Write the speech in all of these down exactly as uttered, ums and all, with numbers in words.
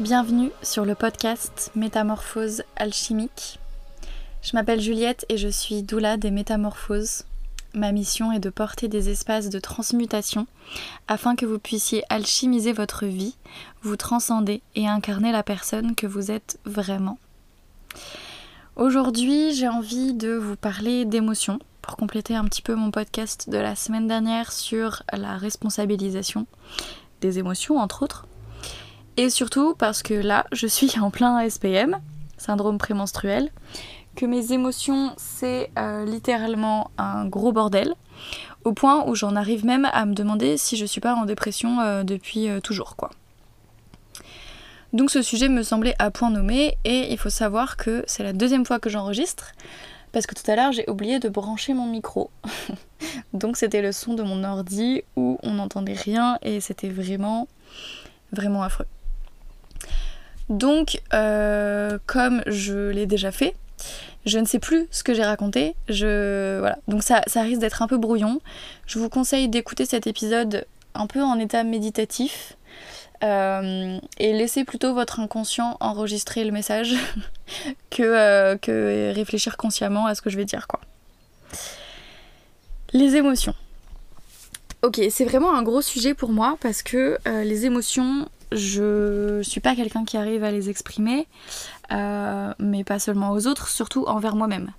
Bienvenue sur le podcast Métamorphose Alchimique. Je m'appelle Juliette et je suis doula des métamorphoses. Ma mission est de porter des espaces de transmutation afin que vous puissiez alchimiser votre vie, vous transcender et incarner la personne que vous êtes vraiment. Aujourd'hui, j'ai envie de vous parler d'émotions pour compléter un petit peu mon podcast de la semaine dernière sur la responsabilisation des émotions, entre autres. Et surtout parce que là, je suis en plein S P M, syndrome prémenstruel, que mes émotions, c'est euh, littéralement un gros bordel, au point où j'en arrive même à me demander si je suis pas en dépression euh, depuis euh, toujours, quoi. Donc ce sujet me semblait à point nommé, et il faut savoir que c'est la deuxième fois que j'enregistre, parce que tout à l'heure, j'ai oublié de brancher mon micro. Donc c'était le son de mon ordi, où on n'entendait rien, et c'était vraiment, vraiment affreux. Donc, euh, comme je l'ai déjà fait, je ne sais plus ce que j'ai raconté. Je... Voilà. Donc ça, ça risque d'être un peu brouillon. Je vous conseille d'écouter cet épisode un peu en état méditatif euh, et laissez plutôt votre inconscient enregistrer le message que, euh, que réfléchir consciemment à ce que je vais dire, quoi. Les émotions. Ok, c'est vraiment un gros sujet pour moi parce que euh, les émotions... Je suis pas quelqu'un qui arrive à les exprimer, euh, mais pas seulement aux autres, surtout envers moi-même.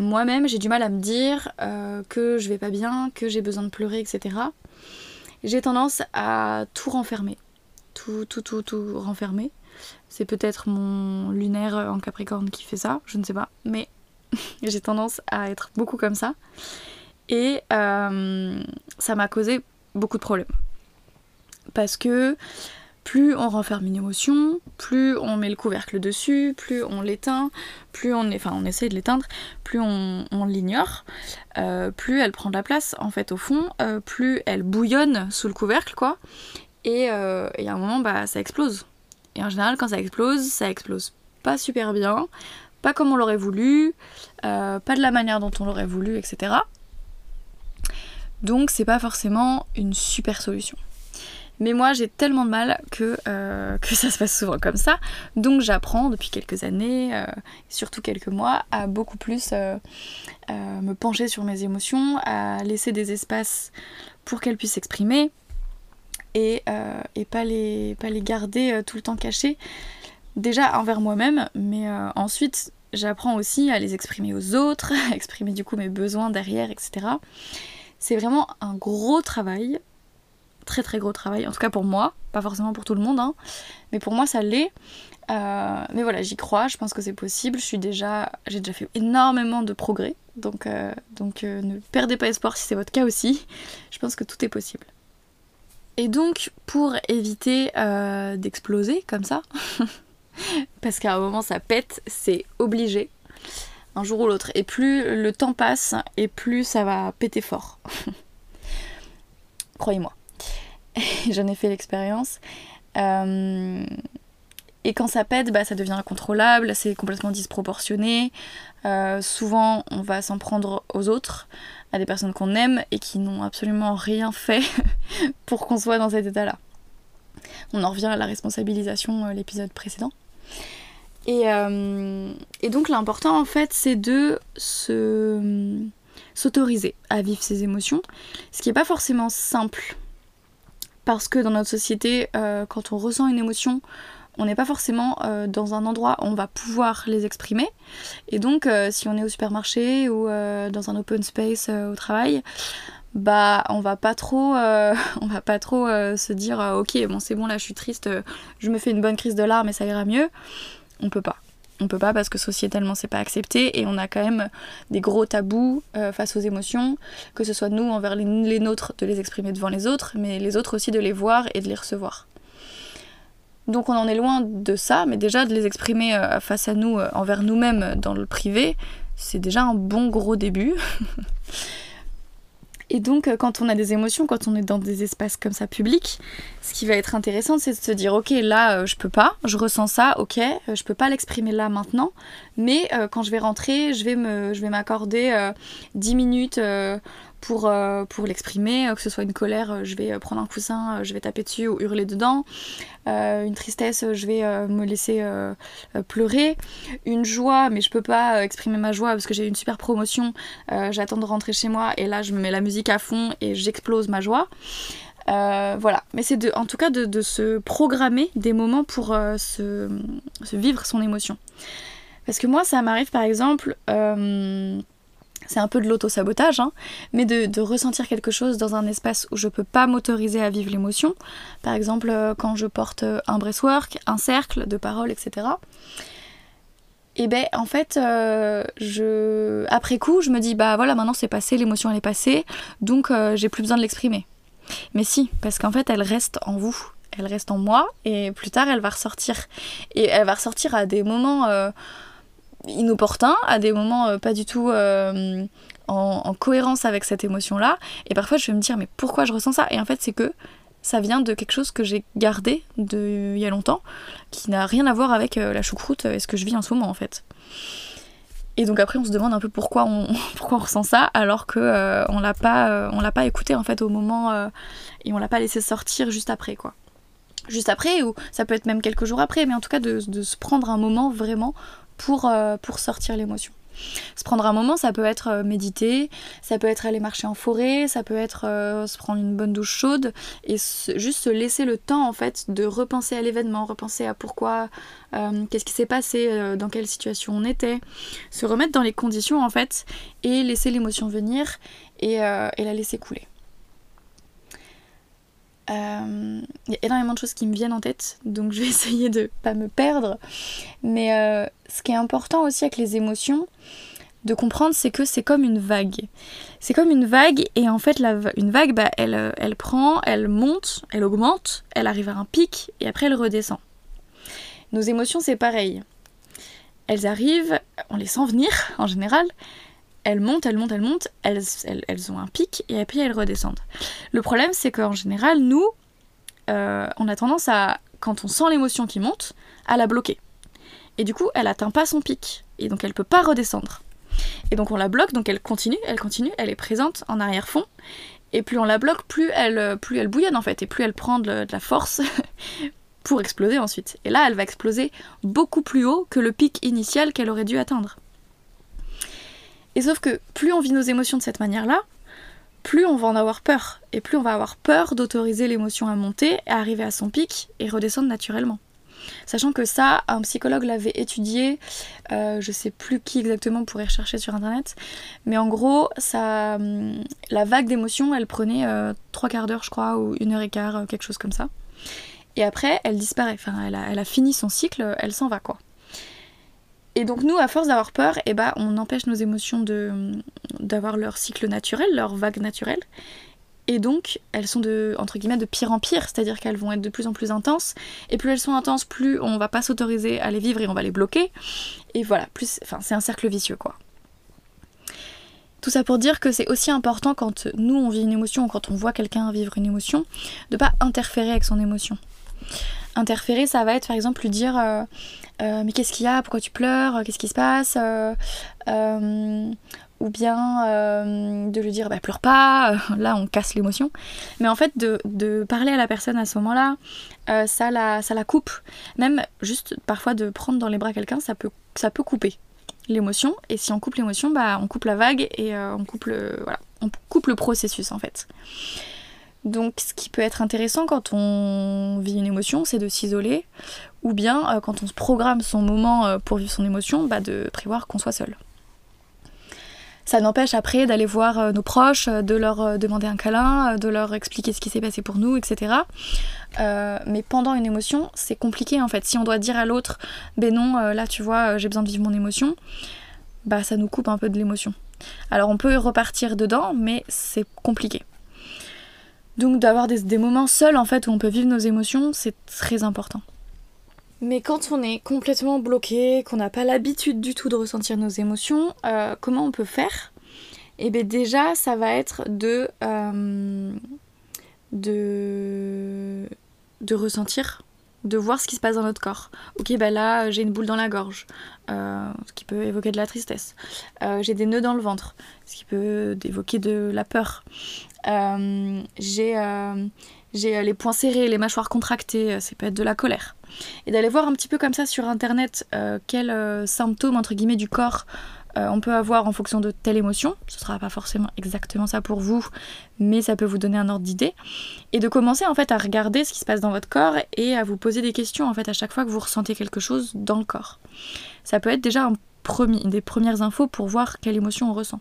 Moi-même, j'ai du mal à me dire euh, que je vais pas bien, que j'ai besoin de pleurer, et cetera. J'ai tendance à tout renfermer, tout, tout, tout, tout renfermer. C'est peut-être mon lunaire en Capricorne qui fait ça, je ne sais pas, mais j'ai tendance à être beaucoup comme ça. Et euh, ça m'a causé beaucoup de problèmes. Parce que... Plus on renferme une émotion, plus on met le couvercle dessus, plus on l'éteint, plus on, enfin, on essaie de l'éteindre, plus on, on l'ignore, euh, plus elle prend de la place en fait au fond, euh, plus elle bouillonne sous le couvercle, quoi. Et, euh, et à un moment, bah, ça explose. Et en général, quand ça explose, ça explose pas super bien, pas comme on l'aurait voulu, euh, pas de la manière dont on l'aurait voulu, et cetera. Donc c'est pas forcément une super solution. Mais moi j'ai tellement de mal que, euh, que ça se passe souvent comme ça, donc j'apprends depuis quelques années, euh, surtout quelques mois, à beaucoup plus euh, euh, me pencher sur mes émotions, à laisser des espaces pour qu'elles puissent s'exprimer et, euh, et pas, les, pas les garder tout le temps cachées, déjà envers moi-même, mais euh, ensuite j'apprends aussi à les exprimer aux autres, à exprimer du coup mes besoins derrière, et cetera. C'est vraiment un gros travail. Très très gros travail, en tout cas pour moi, pas forcément pour tout le monde, hein, mais pour moi ça l'est. Euh, mais voilà, j'y crois, je pense que c'est possible, je suis déjà, j'ai déjà fait énormément de progrès, donc, euh, donc euh, ne perdez pas espoir si c'est votre cas aussi, je pense que tout est possible. Et donc pour éviter euh, d'exploser comme ça, parce qu'à un moment ça pète, c'est obligé, un jour ou l'autre, et plus le temps passe et plus ça va péter fort, croyez-moi. J'en ai fait l'expérience. Euh... Et quand ça pète, bah, ça devient incontrôlable, c'est complètement disproportionné. Euh, souvent, on va s'en prendre aux autres, à des personnes qu'on aime et qui n'ont absolument rien fait pour qu'on soit dans cet état-là. On en revient à la responsabilisation, euh, l'épisode précédent. Et, euh... et donc, l'important, en fait, c'est de se... s'autoriser à vivre ses émotions, ce qui n'est pas forcément simple. Parce que dans notre société, euh, quand on ressent une émotion, on n'est pas forcément euh, dans un endroit où on va pouvoir les exprimer. Et donc, euh, si on est au supermarché ou euh, dans un open space euh, au travail, bah on va pas trop, euh, on va pas trop euh, se dire euh, « Ok, bon c'est bon, là je suis triste, euh, je me fais une bonne crise de larmes et ça ira mieux ». On peut pas. On peut pas parce que sociétalement c'est pas accepté et on a quand même des gros tabous euh, face aux émotions, que ce soit nous envers les, les nôtres de les exprimer devant les autres, mais les autres aussi de les voir et de les recevoir. Donc on en est loin de ça, mais déjà de les exprimer euh, face à nous, euh, envers nous-mêmes dans le privé, c'est déjà un bon gros début. Et donc quand on a des émotions, quand on est dans des espaces comme ça publics, ce qui va être intéressant c'est de se dire ok là euh, je peux pas, je ressens ça, ok, euh, je peux pas l'exprimer là maintenant, mais euh, quand je vais rentrer je vais me, je vais m'accorder euh, dix minutes euh, pour, euh, pour l'exprimer, que ce soit une colère, je vais prendre un coussin, je vais taper dessus ou hurler dedans, euh, une tristesse, je vais euh, me laisser euh, pleurer, une joie, mais je peux pas exprimer ma joie parce que j'ai eu une super promotion, euh, j'attends de rentrer chez moi et là je me mets la musique à fond et j'explose ma joie. Euh, voilà, mais c'est de, en tout cas de, de se programmer des moments pour euh, se, se vivre son émotion. Parce que moi ça m'arrive par exemple, euh, c'est un peu de l'auto-sabotage, hein, mais de, de ressentir quelque chose dans un espace où je peux pas m'autoriser à vivre l'émotion. Par exemple quand je porte un breathwork, un cercle de paroles, et cetera. Et ben en fait, euh, je... après coup je me dis bah voilà maintenant c'est passé, l'émotion elle est passée, donc euh, j'ai plus besoin de l'exprimer. Mais si, parce qu'en fait elle reste en vous, elle reste en moi et plus tard elle va ressortir. Et elle va ressortir à des moments euh, inopportuns, à des moments euh, pas du tout euh, en, en cohérence avec cette émotion là. Et parfois je vais me dire mais pourquoi je ressens ça? Et en fait c'est que ça vient de quelque chose que j'ai gardé de, il y a longtemps, qui n'a rien à voir avec euh, la choucroute et ce que je vis en ce moment en fait. Et donc après on se demande un peu pourquoi on, pourquoi on ressent ça alors qu'on euh, ne l'a pas, euh, pas écouté en fait au moment euh, et on l'a pas laissé sortir juste après quoi. Juste après ou ça peut être même quelques jours après, mais en tout cas de, de se prendre un moment vraiment pour, euh, pour sortir l'émotion. Se prendre un moment ça peut être euh, méditer, ça peut être aller marcher en forêt, ça peut être euh, se prendre une bonne douche chaude et se, juste se laisser le temps en fait de repenser à l'événement, repenser à pourquoi, euh, qu'est-ce qui s'est passé, euh, dans quelle situation on était, se remettre dans les conditions en fait et laisser l'émotion venir et, euh, et la laisser couler. Il euh, y a énormément de choses qui me viennent en tête, donc je vais essayer de pas me perdre. Mais euh, ce qui est important aussi avec les émotions, de comprendre, c'est que c'est comme une vague. C'est comme une vague, et en fait, la, une vague, bah, elle, elle prend, elle monte, elle augmente, elle arrive à un pic, et après elle redescend. Nos émotions, c'est pareil. Elles arrivent, on les sent venir, en général. Elles montent, elles montent, elles montent, elles, elles, elles ont un pic et puis elles redescendent. Le problème c'est qu'en général, nous, euh, on a tendance à, quand on sent l'émotion qui monte, à la bloquer. Et du coup, elle n'atteint pas son pic et donc elle ne peut pas redescendre. Et donc on la bloque, donc elle continue, elle continue, elle est présente en arrière-fond. Et plus on la bloque, plus elle, plus elle bouillonne en fait et plus elle prend de, de la force pour exploser ensuite. Et là, elle va exploser beaucoup plus haut que le pic initial qu'elle aurait dû atteindre. Et sauf que plus on vit nos émotions de cette manière-là, plus on va en avoir peur. Et plus on va avoir peur d'autoriser l'émotion à monter, à arriver à son pic et redescendre naturellement. Sachant que ça, un psychologue l'avait étudié, euh, je sais plus qui exactement, pourrait rechercher sur internet, mais en gros, ça, la vague d'émotions, elle prenait euh, trois quarts d'heure je crois, ou une heure et quart, quelque chose comme ça. Et après, elle disparaît, enfin, elle a, elle a fini son cycle, elle s'en va quoi. Et donc nous, à force d'avoir peur, eh ben, on empêche nos émotions de, d'avoir leur cycle naturel, leur vague naturelle. Et donc, elles sont de, entre guillemets, de pire en pire, c'est-à-dire qu'elles vont être de plus en plus intenses. Et plus elles sont intenses, plus on va pas s'autoriser à les vivre et on va les bloquer. Et voilà, plus, enfin, c'est un cercle vicieux, quoi. Tout ça pour dire que c'est aussi important quand nous, on vit une émotion, ou quand on voit quelqu'un vivre une émotion, de pas interférer avec son émotion. Interférer, ça va être par exemple lui dire euh, euh, mais qu'est-ce qu'il y a, pourquoi tu pleures, qu'est-ce qui se passe, euh, euh, ou bien euh, de lui dire bah pleure pas, là on casse l'émotion, mais en fait de, de parler à la personne à ce moment-là, euh, ça, la, ça la coupe, même juste parfois de prendre dans les bras quelqu'un, ça peut, ça peut couper l'émotion, et si on coupe l'émotion, bah on coupe la vague et euh, on, coupe le, voilà, on coupe le processus en fait. Donc ce qui peut être intéressant quand on vit une émotion, c'est de s'isoler, ou bien euh, quand on se programme son moment euh, pour vivre son émotion, bah, de prévoir qu'on soit seul. Ça n'empêche après d'aller voir euh, nos proches, de leur euh, demander un câlin, de leur expliquer ce qui s'est passé pour nous, et cetera. Euh, mais pendant une émotion, c'est compliqué en fait. Si on doit dire à l'autre, ben non, euh, là tu vois, euh, j'ai besoin de vivre mon émotion, bah ça nous coupe un peu de l'émotion. Alors on peut repartir dedans, mais c'est compliqué. Donc d'avoir des, des moments seuls en fait où on peut vivre nos émotions, c'est très important. Mais quand on est complètement bloqué, qu'on n'a pas l'habitude du tout de ressentir nos émotions, euh, comment on peut faire? Eh bien déjà ça va être de, euh, de, de ressentir de voir ce qui se passe dans notre corps. Ok, bah là j'ai une boule dans la gorge, euh, ce qui peut évoquer de la tristesse. Euh, j'ai des nœuds dans le ventre, ce qui peut évoquer de la peur. Euh, j'ai euh, j'ai les poings serrés, les mâchoires contractées, ça peut être de la colère. Et d'aller voir un petit peu comme ça sur internet euh, quels euh, symptômes entre guillemets du corps euh, on peut avoir en fonction de telle émotion. Ce ne sera pas forcément exactement ça pour vous, mais ça peut vous donner un ordre d'idée. Et de commencer en fait à regarder ce qui se passe dans votre corps et à vous poser des questions en fait à chaque fois que vous ressentez quelque chose dans le corps. Ça peut être déjà un premier, des premières infos pour voir quelle émotion on ressent.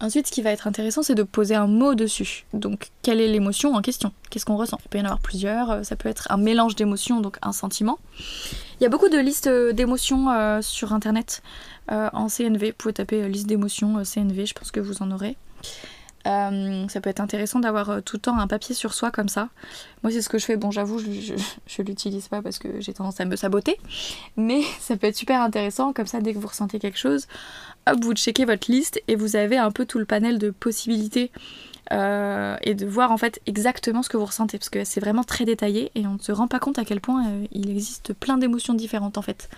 Ensuite, ce qui va être intéressant, c'est de poser un mot dessus. Donc, quelle est l'émotion en question? Qu'est-ce qu'on ressent? Il peut y en avoir plusieurs, ça peut être un mélange d'émotions, donc un sentiment. Il y a beaucoup de listes d'émotions euh, sur internet euh, en C N V. Vous pouvez taper euh, liste d'émotions euh, C N V, je pense que vous en aurez. Euh, ça peut être intéressant d'avoir euh, tout le temps un papier sur soi comme ça. Moi, c'est ce que je fais. Bon, j'avoue, je ne l'utilise pas parce que j'ai tendance à me saboter. Mais ça peut être super intéressant. Comme ça, dès que vous ressentez quelque chose, hop, vous checkez votre liste et vous avez un peu tout le panel de possibilités euh, et de voir en fait exactement ce que vous ressentez, parce que c'est vraiment très détaillé et on ne se rend pas compte à quel point euh, il existe plein d'émotions différentes en fait.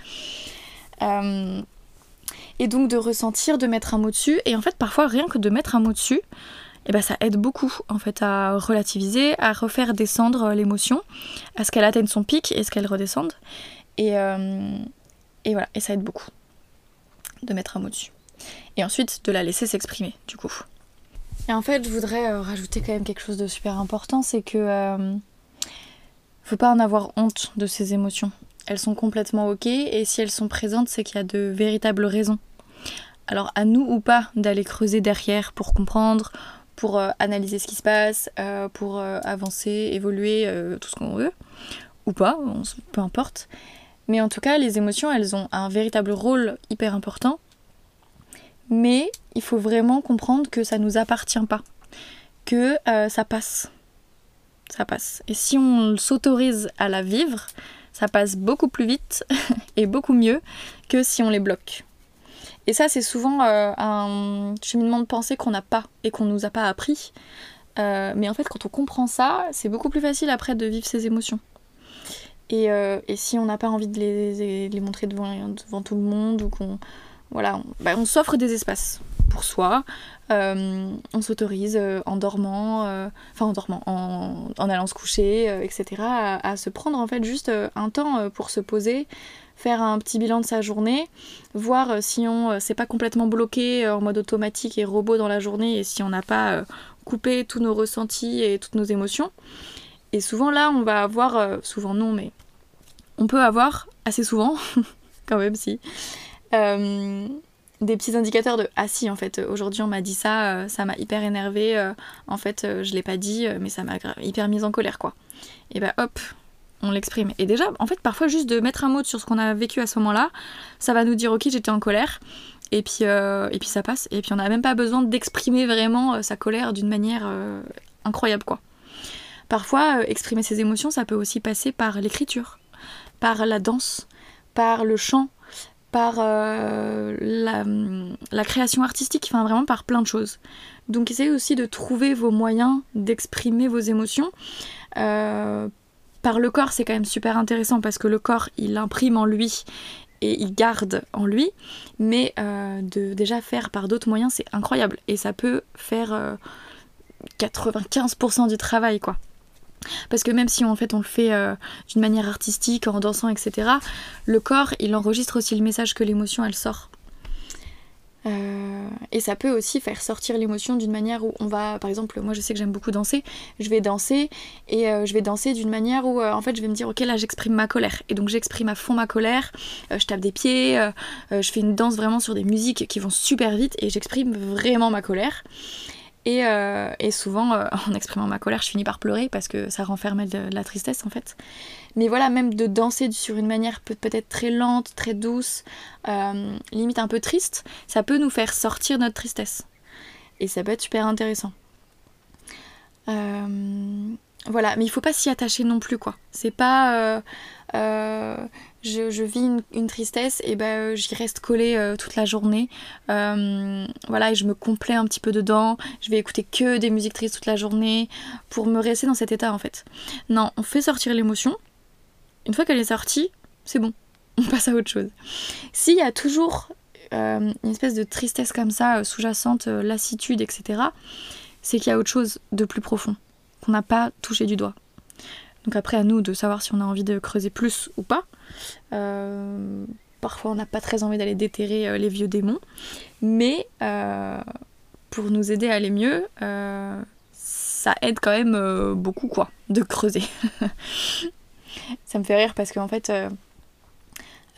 Euh, et donc de ressentir, de mettre un mot dessus, et en fait parfois rien que de mettre un mot dessus, et ben ça aide beaucoup en fait à relativiser, à refaire descendre l'émotion, à ce qu'elle atteigne son pic et à ce qu'elle redescende, et, euh, et voilà, et ça aide beaucoup de mettre un mot dessus. Et ensuite de la laisser s'exprimer du coup. Et en fait je voudrais euh, rajouter quand même quelque chose de super important, c'est que euh, faut pas en avoir honte de ces émotions. Elles sont complètement ok, et si elles sont présentes c'est qu'il y a de véritables raisons. Alors à nous ou pas d'aller creuser derrière pour comprendre, pour euh, analyser ce qui se passe, euh, pour euh, avancer, évoluer, euh, tout ce qu'on veut, ou pas, on, peu importe. Mais en tout cas les émotions elles ont un véritable rôle hyper important. Mais il faut vraiment comprendre que ça ne nous appartient pas, que euh, ça passe, ça passe. Et si on s'autorise à la vivre, ça passe beaucoup plus vite et beaucoup mieux que si on les bloque. Et ça c'est souvent euh, un cheminement de pensée qu'on n'a pas et qu'on ne nous a pas appris. Euh, mais en fait quand on comprend ça, c'est beaucoup plus facile après de vivre ses émotions. Et, euh, et si on n'a pas envie de les, de les montrer devant, devant tout le monde, ou qu'on... Voilà, on, bah on s'offre des espaces pour soi, euh, on s'autorise euh, en dormant, euh, enfin en dormant, en, en allant se coucher, euh, et cetera, à, à se prendre en fait juste euh, un temps euh, pour se poser, faire un petit bilan de sa journée, voir euh, si on euh, s'est pas complètement bloqué euh, en mode automatique et robot dans la journée, et si on n'a pas euh, coupé tous nos ressentis et toutes nos émotions. Et souvent là, on va avoir, euh, souvent non, mais on peut avoir assez souvent, quand même si... Euh, des petits indicateurs de ah si en fait aujourd'hui on m'a dit ça, euh, ça m'a hyper énervée, euh, en fait euh, je l'ai pas dit euh, mais ça m'a hyper mise en colère quoi, et bah hop on l'exprime. Et déjà en fait parfois juste de mettre un mot sur ce qu'on a vécu à ce moment là, ça va nous dire ok j'étais en colère, et puis, euh, et puis ça passe, et puis on n'a même pas besoin d'exprimer vraiment euh, sa colère d'une manière euh, incroyable quoi. Parfois euh, exprimer ses émotions ça peut aussi passer par l'écriture, par la danse, par le chant, par euh, la, la création artistique, enfin vraiment par plein de choses. Donc essayez aussi de trouver vos moyens d'exprimer vos émotions. Euh, par le corps, c'est quand même super intéressant parce que le corps, il imprime en lui et il garde en lui. Mais euh, de déjà faire par d'autres moyens, c'est incroyable. Et ça peut faire euh, quatre-vingt-quinze pour cent du travail, quoi. Parce que même si en fait on le fait euh, d'une manière artistique, en dansant, et cetera, le corps il enregistre aussi le message que l'émotion elle sort. Euh, et ça peut aussi faire sortir l'émotion d'une manière où on va, par exemple, moi je sais que j'aime beaucoup danser, je vais danser et euh, je vais danser d'une manière où euh, en fait je vais me dire ok là j'exprime ma colère, et donc j'exprime à fond ma colère, euh, je tape des pieds, euh, euh, je fais une danse vraiment sur des musiques qui vont super vite et j'exprime vraiment ma colère. Et, euh, et souvent, euh, en exprimant ma colère, je finis par pleurer parce que ça renferme de, de la tristesse en fait. Mais voilà, même de danser sur une manière peut-être très lente, très douce, euh, limite un peu triste, ça peut nous faire sortir notre tristesse. Et ça peut être super intéressant. Euh, voilà, mais il faut pas s'y attacher non plus quoi. C'est pas... Euh, euh, Je, je vis une, une tristesse et ben euh, j'y reste collée euh, toute la journée, euh, voilà, et je me complais un petit peu dedans, je vais écouter que des musiques tristes toute la journée pour me rester dans cet état en fait. Non, on fait sortir l'émotion, une fois qu'elle est sortie, c'est bon, on passe à autre chose. S'il y a toujours euh, une espèce de tristesse comme ça, sous-jacente, euh, lassitude, et cetera, c'est qu'il y a autre chose de plus profond, qu'on n'a pas touché du doigt. Donc après, à nous de savoir si on a envie de creuser plus ou pas. Euh, parfois, on n'a pas très envie d'aller déterrer euh, les vieux démons. Mais euh, pour nous aider à aller mieux, euh, ça aide quand même euh, beaucoup, quoi, de creuser. Ça me fait rire parce qu'en fait, euh,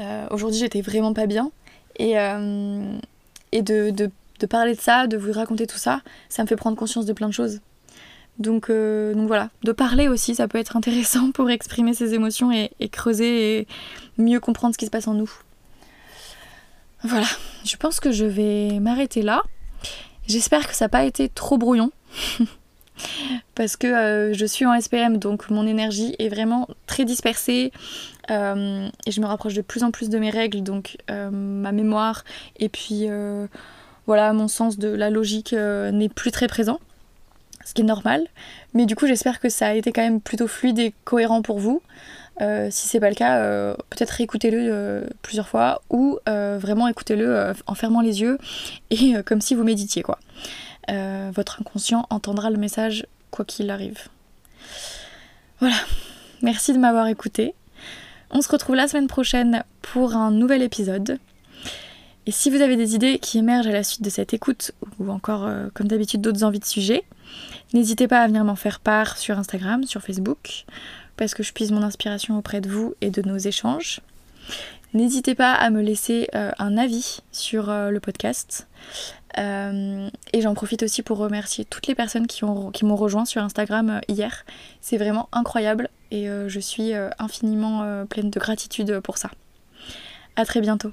euh, aujourd'hui, j'étais vraiment pas bien. Et, euh, et de, de, de parler de ça, de vous raconter tout ça, ça me fait prendre conscience de plein de choses. Donc, euh, donc voilà, de parler aussi, ça peut être intéressant pour exprimer ses émotions et, et creuser et mieux comprendre ce qui se passe en nous. Voilà, je pense que je vais m'arrêter là. J'espère que ça n'a pas été trop brouillon. Parce que euh, je suis en S P M, donc mon énergie est vraiment très dispersée. Euh, et je me rapproche de plus en plus de mes règles, donc euh, ma mémoire et puis euh, voilà, mon sens de la logique euh, n'est plus très présent. Ce qui est normal, mais du coup j'espère que ça a été quand même plutôt fluide et cohérent pour vous. Euh, si c'est pas le cas, euh, peut-être réécoutez-le euh, plusieurs fois ou euh, vraiment écoutez-le euh, en fermant les yeux et euh, comme si vous méditiez, quoi. Euh, votre inconscient entendra le message quoi qu'il arrive. Voilà, merci de m'avoir écouté. On se retrouve la semaine prochaine pour un nouvel épisode. Et si vous avez des idées qui émergent à la suite de cette écoute ou encore euh, comme d'habitude d'autres envies de sujets, n'hésitez pas à venir m'en faire part sur Instagram, sur Facebook, parce que je puise mon inspiration auprès de vous et de nos échanges. N'hésitez pas à me laisser euh, un avis sur euh, le podcast. Euh, et j'en profite aussi pour remercier toutes les personnes qui, ont, qui m'ont rejoint sur Instagram euh, hier. C'est vraiment incroyable et euh, je suis euh, infiniment euh, pleine de gratitude pour ça. À très bientôt.